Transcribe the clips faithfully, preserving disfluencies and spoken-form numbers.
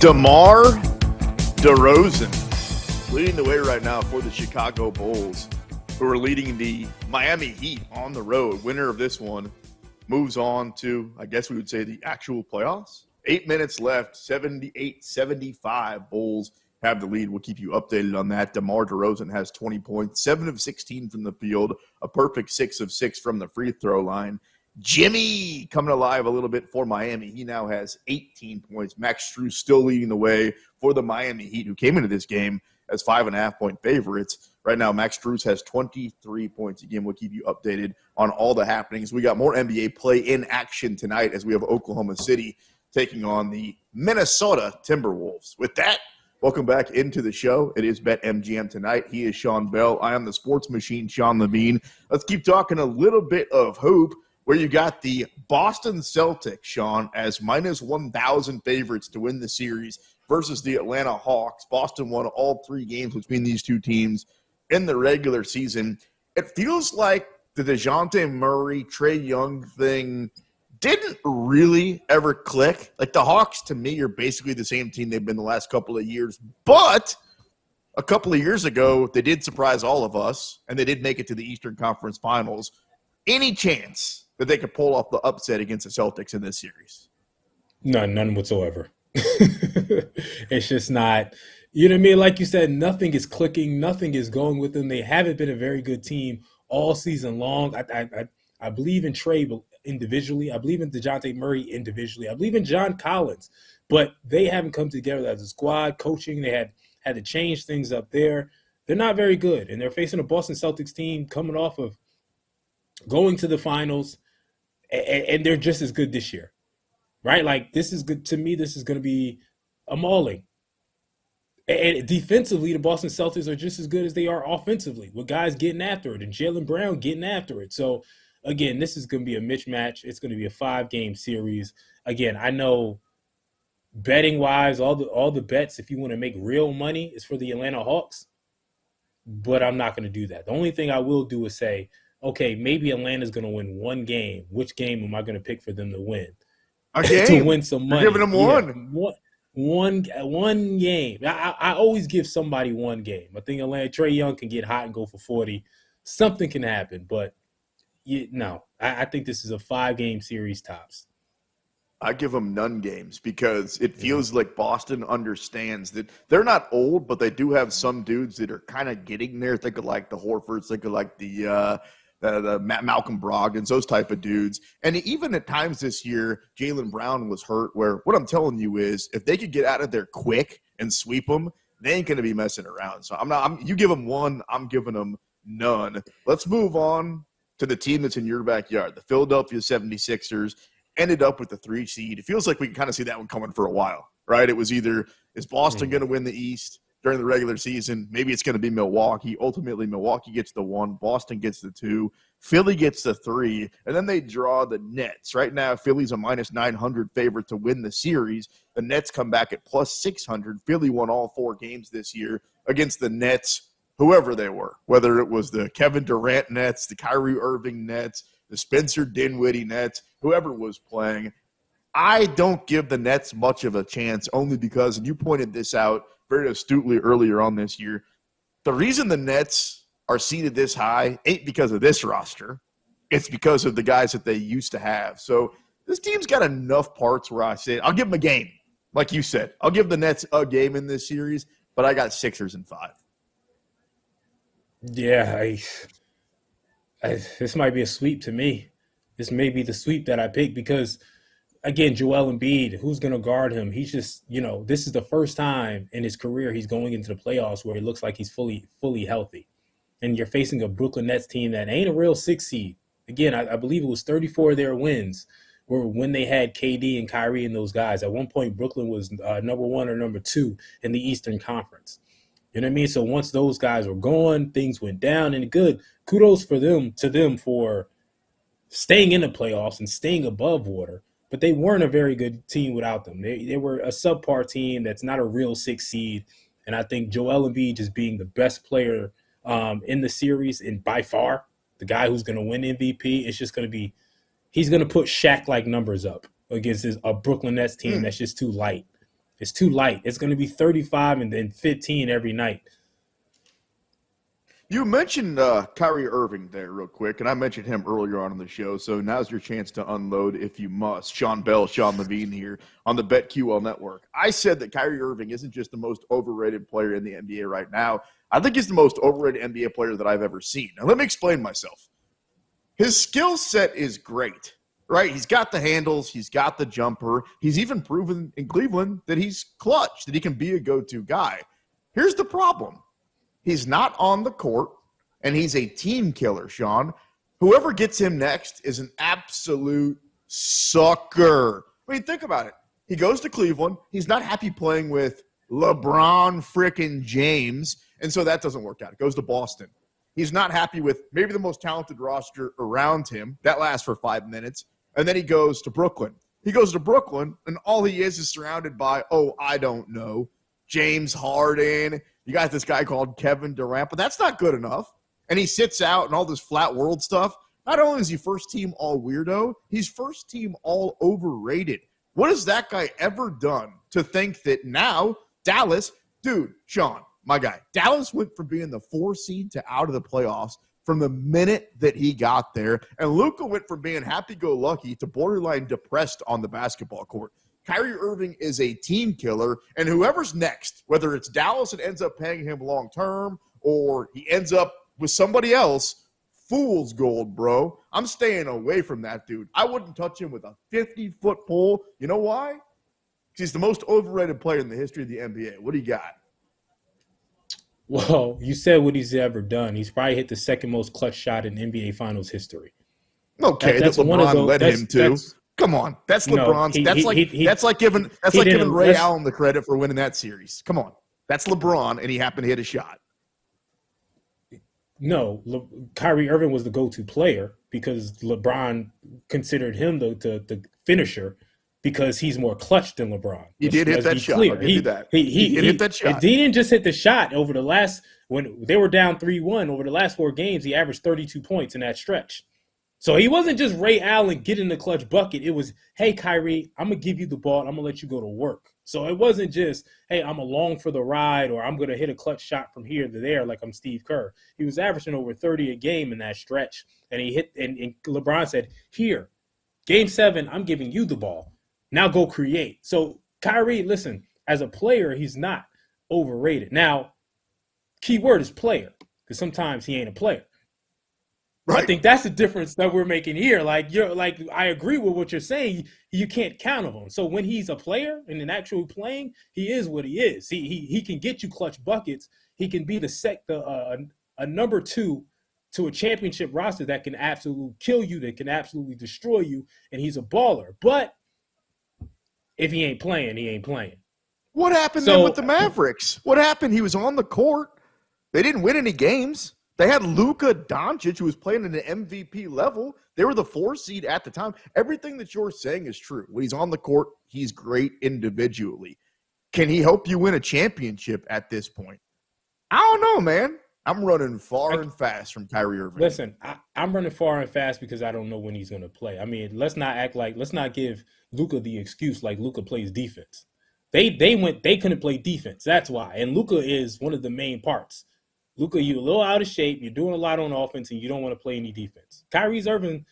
DeMar DeRozan leading the way right now for the Chicago Bulls, who are leading the Miami Heat on the road. Winner of this one moves on to, I guess we would say, the actual playoffs. Eight minutes left, seventy-eight seventy-five. Bulls have the lead. We'll keep you updated on that. DeMar DeRozan has twenty points, seven of sixteen from the field, a perfect six of six from the free throw line. Jimmy coming alive a little bit for Miami. He now has eighteen points. Max Strus still leading the way for the Miami Heat, who came into this game as five and a half point favorites. Right now, Max Strus has twenty-three points. Again, we'll keep you updated on all the happenings. We got more N B A play in action tonight as we have Oklahoma City taking on the Minnesota Timberwolves. With that, welcome back into the show. It is BetMGM tonight. He is Sean Bell. I am the sports machine, Sean Levine. Let's keep talking a little bit of hoop, where you got the Boston Celtics, Sean, as minus one thousand favorites to win the series versus the Atlanta Hawks. Boston won all three games between these two teams in the regular season. It feels like the DeJounte Murray, Trae Young thing didn't really ever click. Like, the Hawks, to me, are basically the same team they've been the last couple of years. But a couple of years ago, they did surprise all of us, and they did make it to the Eastern Conference Finals. Any chance that they could pull off the upset against the Celtics in this series? No, none whatsoever. It's just not, you know what I mean? Like you said, nothing is clicking. Nothing is going with them. They haven't been a very good team all season long. I I, I, I believe in Trae individually. I believe in DeJounte Murray individually. I believe in John Collins. But they haven't come together as a squad. Coaching, they had, had to change things up there. They're not very good. And they're facing a Boston Celtics team coming off of going to the finals, and they're just as good this year, right? Like, this is good to me. This is going to be a mauling. And defensively, the Boston Celtics are just as good as they are offensively, with guys getting after it and Jaylen Brown getting after it. So, again, this is going to be a mismatch. It's going to be a five-game series. Again, I know betting-wise, all the all the bets, if you want to make real money, is for the Atlanta Hawks, but I'm not going to do that. The only thing I will do is say, okay, maybe Atlanta's going to win one game. Which game am I going to pick for them to win? A game. To win some money. You're giving them one. Yeah, one, one, one game. I, I always give somebody one game. I think Atlanta, Trae Young can get hot and go for forty. Something can happen, but you, no. I, I think this is a five-game series tops. I give them none games because it feels yeah. like Boston understands that they're not old, but they do have some dudes that are kind of getting there. Think of like the Horfords. Think of like the uh, – Uh, the Ma- Malcolm Brogdons, those type of dudes. And even at times this year, Jaylen Brown was hurt, where what I'm telling you is if they could get out of there quick and sweep them, they ain't going to be messing around. So I'm not. I'm, you give them one, I'm giving them none. Let's move on to the team that's in your backyard. The Philadelphia seventy-sixers ended up with the three seed. It feels like we can kind of see that one coming for a while, right? It was either is Boston mm-hmm. going to win the East during the regular season, maybe it's going to be Milwaukee. Ultimately, Milwaukee gets the one. Boston gets the two. Philly gets the three. And then they draw the Nets. Right now, Philly's a minus nine hundred favorite to win the series. The Nets come back at plus six hundred. Philly won all four games this year against the Nets, whoever they were, whether it was the Kevin Durant Nets, the Kyrie Irving Nets, the Spencer Dinwiddie Nets, whoever was playing. I don't give the Nets much of a chance only because, and you pointed this out very astutely earlier on this year, the reason the Nets are seeded this high ain't because of this roster. It's because of the guys that they used to have. So this team's got enough parts where I say, I'll give them a game, like you said. I'll give the Nets a game in this series, but I got Sixers in five. Yeah, I, I, this might be a sweep to me. This may be the sweep that I pick because – again, Joel Embiid, who's going to guard him? He's just, you know, this is the first time in his career he's going into the playoffs where he looks like he's fully, fully healthy. And you're facing a Brooklyn Nets team that ain't a real six seed. Again, I, I believe it was thirty-four of their wins were when they had K D and Kyrie and those guys. At one point, Brooklyn was uh, number one or number two in the Eastern Conference. You know what I mean? So once those guys were gone, things went down. And good, kudos for them to them for staying in the playoffs and staying above water. But they weren't a very good team without them. They they were a subpar team that's not a real six seed. And I think Joel Embiid just being the best player um, in the series and by far the guy who's going to win M V P, it's just going to be – he's going to put Shaq-like numbers up against his, a Brooklyn Nets team mm. that's just too light. It's too light. It's going to be thirty-five and then fifteen every night. You mentioned uh, Kyrie Irving there real quick, and I mentioned him earlier on in the show, so now's your chance to unload if you must. Sean Bell, Sean Levine here on the BetQL Network. I said that Kyrie Irving isn't just the most overrated player in the N B A right now. I think he's the most overrated N B A player that I've ever seen. Now, let me explain myself. His skill set is great, right? He's got the handles. He's got the jumper. He's even proven in Cleveland that he's clutch, that he can be a go-to guy. Here's the problem. He's not on the court, and he's a team killer, Sean. Whoever gets him next is an absolute sucker. I mean, think about it. He goes to Cleveland. He's not happy playing with LeBron freaking James, and so that doesn't work out. It goes to Boston. He's not happy with maybe the most talented roster around him. That lasts for five minutes, and then he goes to Brooklyn. He goes to Brooklyn, and all he is is surrounded by, oh, I don't know, James Harden. You got this guy called Kevin Durant, but that's not good enough. And he sits out and all this flat world stuff. Not only is he first team all weirdo, he's first team all overrated. What has that guy ever done to think that now Dallas, dude, Sean, my guy, Dallas went from being the four seed to out of the playoffs from the minute that he got there. And Luka went from being happy-go-lucky to borderline depressed on the basketball court. Kyrie Irving is a team killer, and whoever's next, whether it's Dallas that ends up paying him long-term or he ends up with somebody else, fool's gold, bro. I'm staying away from that dude. I wouldn't touch him with a fifty-foot pole. You know why? Because he's the most overrated player in the history of the N B A. What do you got? Well, you said what he's ever done. He's probably hit the second most clutch shot in N B A Finals history. Okay, that, that's that LeBron one of those, led that's, him to. Come on, that's LeBron's. No, he, that's like he, he, that's like giving that's like giving Ray Allen the credit for winning that series. Come on, that's LeBron, and he happened to hit a shot. No, Le, Kyrie Irving was the go-to player because LeBron considered him the the, the finisher because he's more clutch than LeBron. He did hit that shot. I'll give you that. He, he, he, he, he hit that shot. He didn't just hit the shot. Over the last when they were down three one over the last four games, he averaged thirty-two points in that stretch. So he wasn't just Ray Allen getting the clutch bucket. It was, hey, Kyrie, I'm going to give you the ball. And I'm going to let you go to work. So it wasn't just, hey, I'm along for the ride or I'm going to hit a clutch shot from here to there like I'm Steve Kerr. He was averaging over thirty a game in that stretch. And he hit, and, and LeBron said, here, game seven, I'm giving you the ball. Now go create. So Kyrie, listen, as a player, he's not overrated. Now, key word is player because sometimes he ain't a player. Right. I think that's the difference that we're making here. Like you're like, I agree with what you're saying. You can't count on him. So when he's a player and an actual playing, he is what he is. He he he can get you clutch buckets. He can be the sec the uh, a number two to a championship roster that can absolutely kill you, that can absolutely destroy you, and he's a baller. But if he ain't playing, he ain't playing. What happened so, then with the Mavericks? What happened? He was on the court. They didn't win any games. They had Luka Doncic, who was playing at an M V P level. They were the four seed at the time. Everything that you're saying is true. When he's on the court, he's great individually. Can he help you win a championship at this point? I don't know, man. I'm running far I, and fast from Kyrie Irving. Listen, I, I'm running far and fast because I don't know when he's going to play. I mean, let's not act like – let's not give Luka the excuse like Luka plays defense. They, they went – they couldn't play defense. That's why. And Luka is one of the main parts. Luka, you're a little out of shape. You're doing a lot on offense, and you don't want to play any defense. Kyrie Irving,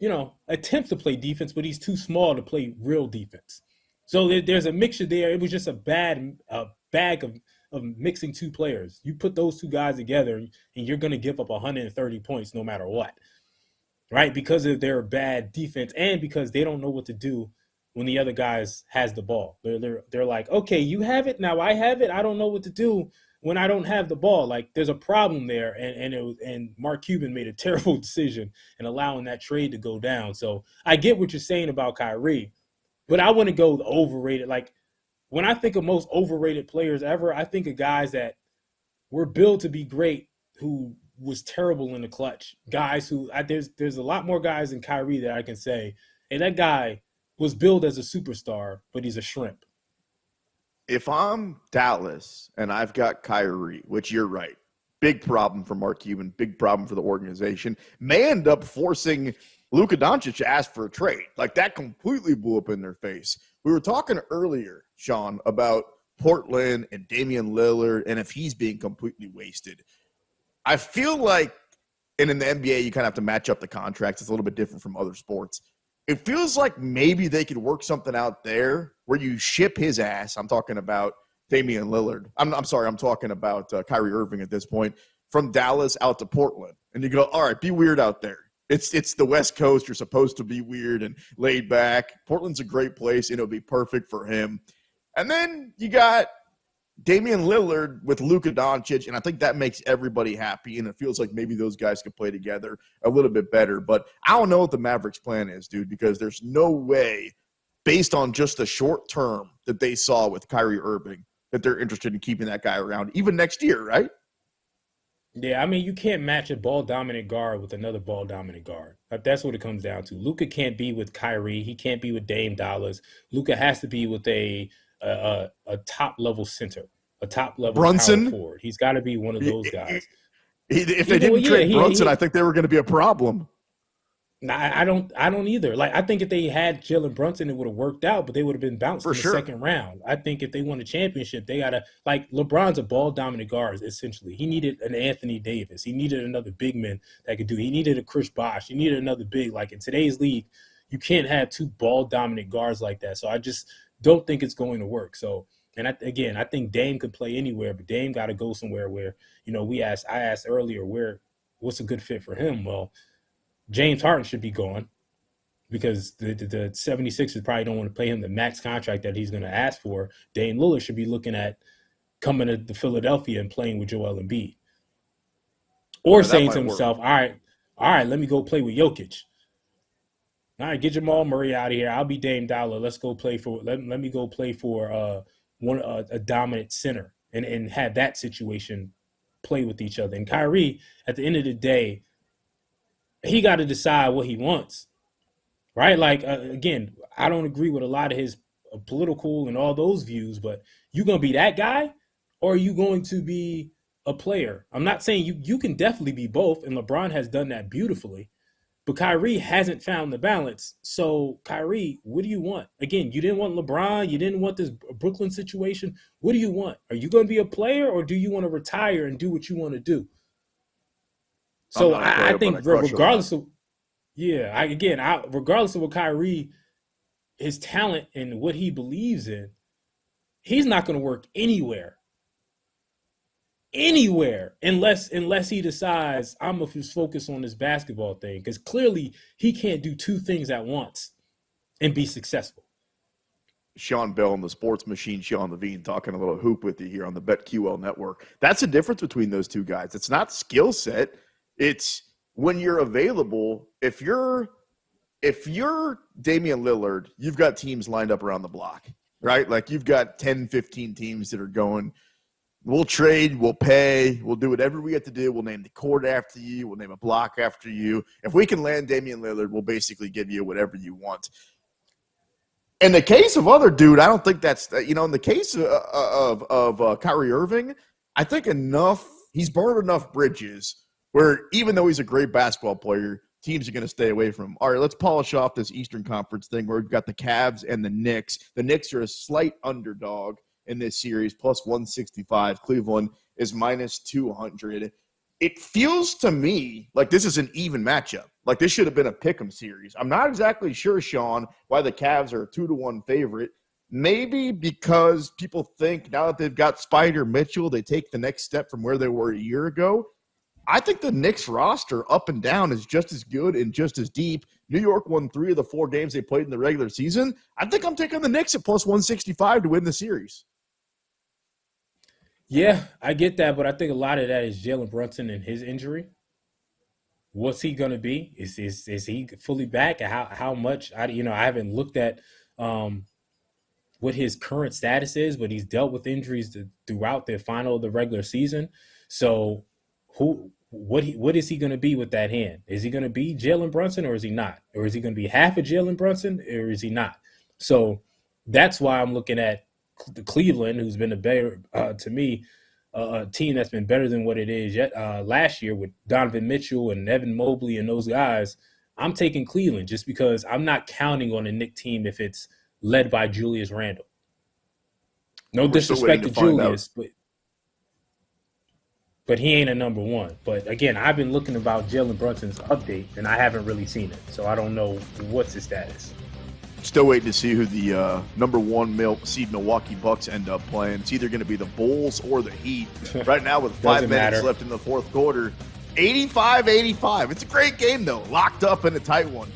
you know, attempts to play defense, but he's too small to play real defense. So there, there's a mixture there. It was just a bad a bag of, of mixing two players. You put those two guys together, and you're going to give up one hundred thirty points no matter what, right, because of their bad defense and because they don't know what to do when the other guys has the ball. They're, they're, they're like, okay, you have it. Now I have it. I don't know what to do when I don't have the ball. Like, there's a problem there, and and it was, and Mark Cuban made a terrible decision in allowing that trade to go down. So I get what you're saying about Kyrie, but I wouldn't go with overrated. Like, when I think of most overrated players ever, I think of guys that were built to be great who was terrible in the clutch. Guys who I, there's there's a lot more guys than Kyrie that I can say, and that guy was billed as a superstar, but he's a shrimp. If I'm Dallas and I've got Kyrie, which you're right, big problem for Mark Cuban, big problem for the organization, may end up forcing Luka Doncic to ask for a trade. Like, that completely blew up in their face. We were talking earlier, Sean, about Portland and Damian Lillard and if he's being completely wasted. I feel like, and in the N B A, you kind of have to match up the contracts. It's a little bit different from other sports. It feels like maybe they could work something out there where you ship his ass. I'm talking about Damian Lillard. I'm, I'm sorry, I'm talking about uh, Kyrie Irving at this point, from Dallas out to Portland. And you go, all right, be weird out there. It's it's the West Coast. You're supposed to be weird and laid back. Portland's a great place, and it'll be perfect for him. And then you got Damian Lillard with Luka Doncic, and I think that makes everybody happy, and it feels like maybe those guys could play together a little bit better. But I don't know what the Mavericks' plan is, dude, because there's no way, based on just the short term that they saw with Kyrie Irving, that they're interested in keeping that guy around, even next year, right? Yeah, I mean, you can't match a ball-dominant guard with another ball-dominant guard. That's what it comes down to. Luka can't be with Kyrie. He can't be with Dame Dollars. Luka has to be with a – A, a top-level center, a top-level Brunson forward. He's got to be one of those guys. He, he, if they didn't well, yeah, trade he, Brunson, he, I think they were going to be a problem. Nah, I don't I don't either. Like, I think if they had Jalen Brunson, it would have worked out, but they would have been bounced for in sure. the second round. I think if they won a championship, they got to – like, LeBron's a ball-dominant guard, essentially. He needed an Anthony Davis. He needed another big man that could do – he needed a Chris Bosch. He needed another big. Like, in today's league, you can't have two ball-dominant guards like that. So I just – don't think it's going to work. So, and I, again, I think Dame could play anywhere, but Dame got to go somewhere where, you know, we asked, I asked earlier where, what's a good fit for him? Well, James Harden should be gone because the, the, the 76ers probably don't want to pay him the max contract that he's going to ask for. Dame Lillard should be looking at coming to the Philadelphia and playing with Joel Embiid or well, saying to himself, work. all right, all right, let me go play with Jokic. All right, get Jamal Murray out of here. I'll be Dame Dollar. Let's go play for let, – let me go play for uh, one uh, a dominant center and, and have that situation play with each other. And Kyrie, at the end of the day, he got to decide what he wants, right? Like, uh, again, I don't agree with a lot of his uh, political and all those views, but you going to be that guy or are you going to be a player? I'm not saying you, you can definitely be both, and LeBron has done that beautifully. But Kyrie hasn't found the balance. So, Kyrie, what do you want? Again, you didn't want LeBron. You didn't want this Brooklyn situation. What do you want? Are you going to be a player or do you want to retire and do what you want to do? So, I, player, I think I regardless of – yeah, I, again, I, regardless of what Kyrie, his talent and what he believes in, he's not going to work anywhere. Anywhere unless unless he decides I'm going to focus on this basketball thing, because clearly he can't do two things at once and be successful. Sean Bell and the Sports Machine, Sean Levine, talking a little hoop with you here on the BetQL Network. That's the difference between those two guys. It's not skill set. It's when you're available. If you're if you're Damian Lillard, you've got teams lined up around the block, right? Like you've got ten, fifteen teams that are going – we'll trade, we'll pay, we'll do whatever we have to do. We'll name the court after you. We'll name a block after you. If we can land Damian Lillard, we'll basically give you whatever you want. In the case of other dude, I don't think that's – you know, in the case of, of, of uh, Kyrie Irving, I think enough – he's burned enough bridges where even though he's a great basketball player, teams are going to stay away from him. All right, let's polish off this Eastern Conference thing where we've got the Cavs and the Knicks. The Knicks are a slight underdog in this series, plus one sixty-five. Cleveland is minus two hundred. It feels to me like this is an even matchup. Like this should have been a pick'em series. I'm not exactly sure, Sean, why the Cavs are a two to one favorite. Maybe because people think now that they've got Spider Mitchell, they take the next step from where they were a year ago. I think the Knicks roster up and down is just as good and just as deep. New York won three of the four games they played in the regular season. I think I'm taking the Knicks at plus one sixty-five to win the series. Yeah, I get that, but I think a lot of that is Jalen Brunson and his injury. What's he going to be? Is is is he fully back? How how much? I you know I haven't looked at um, what his current status is, but he's dealt with injuries to, throughout the final of the regular season. So who what he, what is he going to be with that hand? Is he going to be Jalen Brunson or is he not? Or is he going to be half of Jalen Brunson or is he not? So that's why I'm looking at the Cleveland, who's been a better uh, to me, uh, a team that's been better than what it is yet uh, last year with Donovan Mitchell and Evan Mobley and those guys. I'm taking Cleveland just because I'm not counting on a Knicks team if it's led by Julius Randle. No disrespect to, to Julius, but, but he ain't a number one. But, again, I've been looking about Jalen Brunson's update, and I haven't really seen it. So I don't know what's his status. Still waiting to see who the uh, number one mil- seed Milwaukee Bucks end up playing. It's either going to be the Bulls or the Heat. Right now with five minutes matter. left in the fourth quarter, eighty-five eighty-five. It's a great game, though. Locked up in a tight one.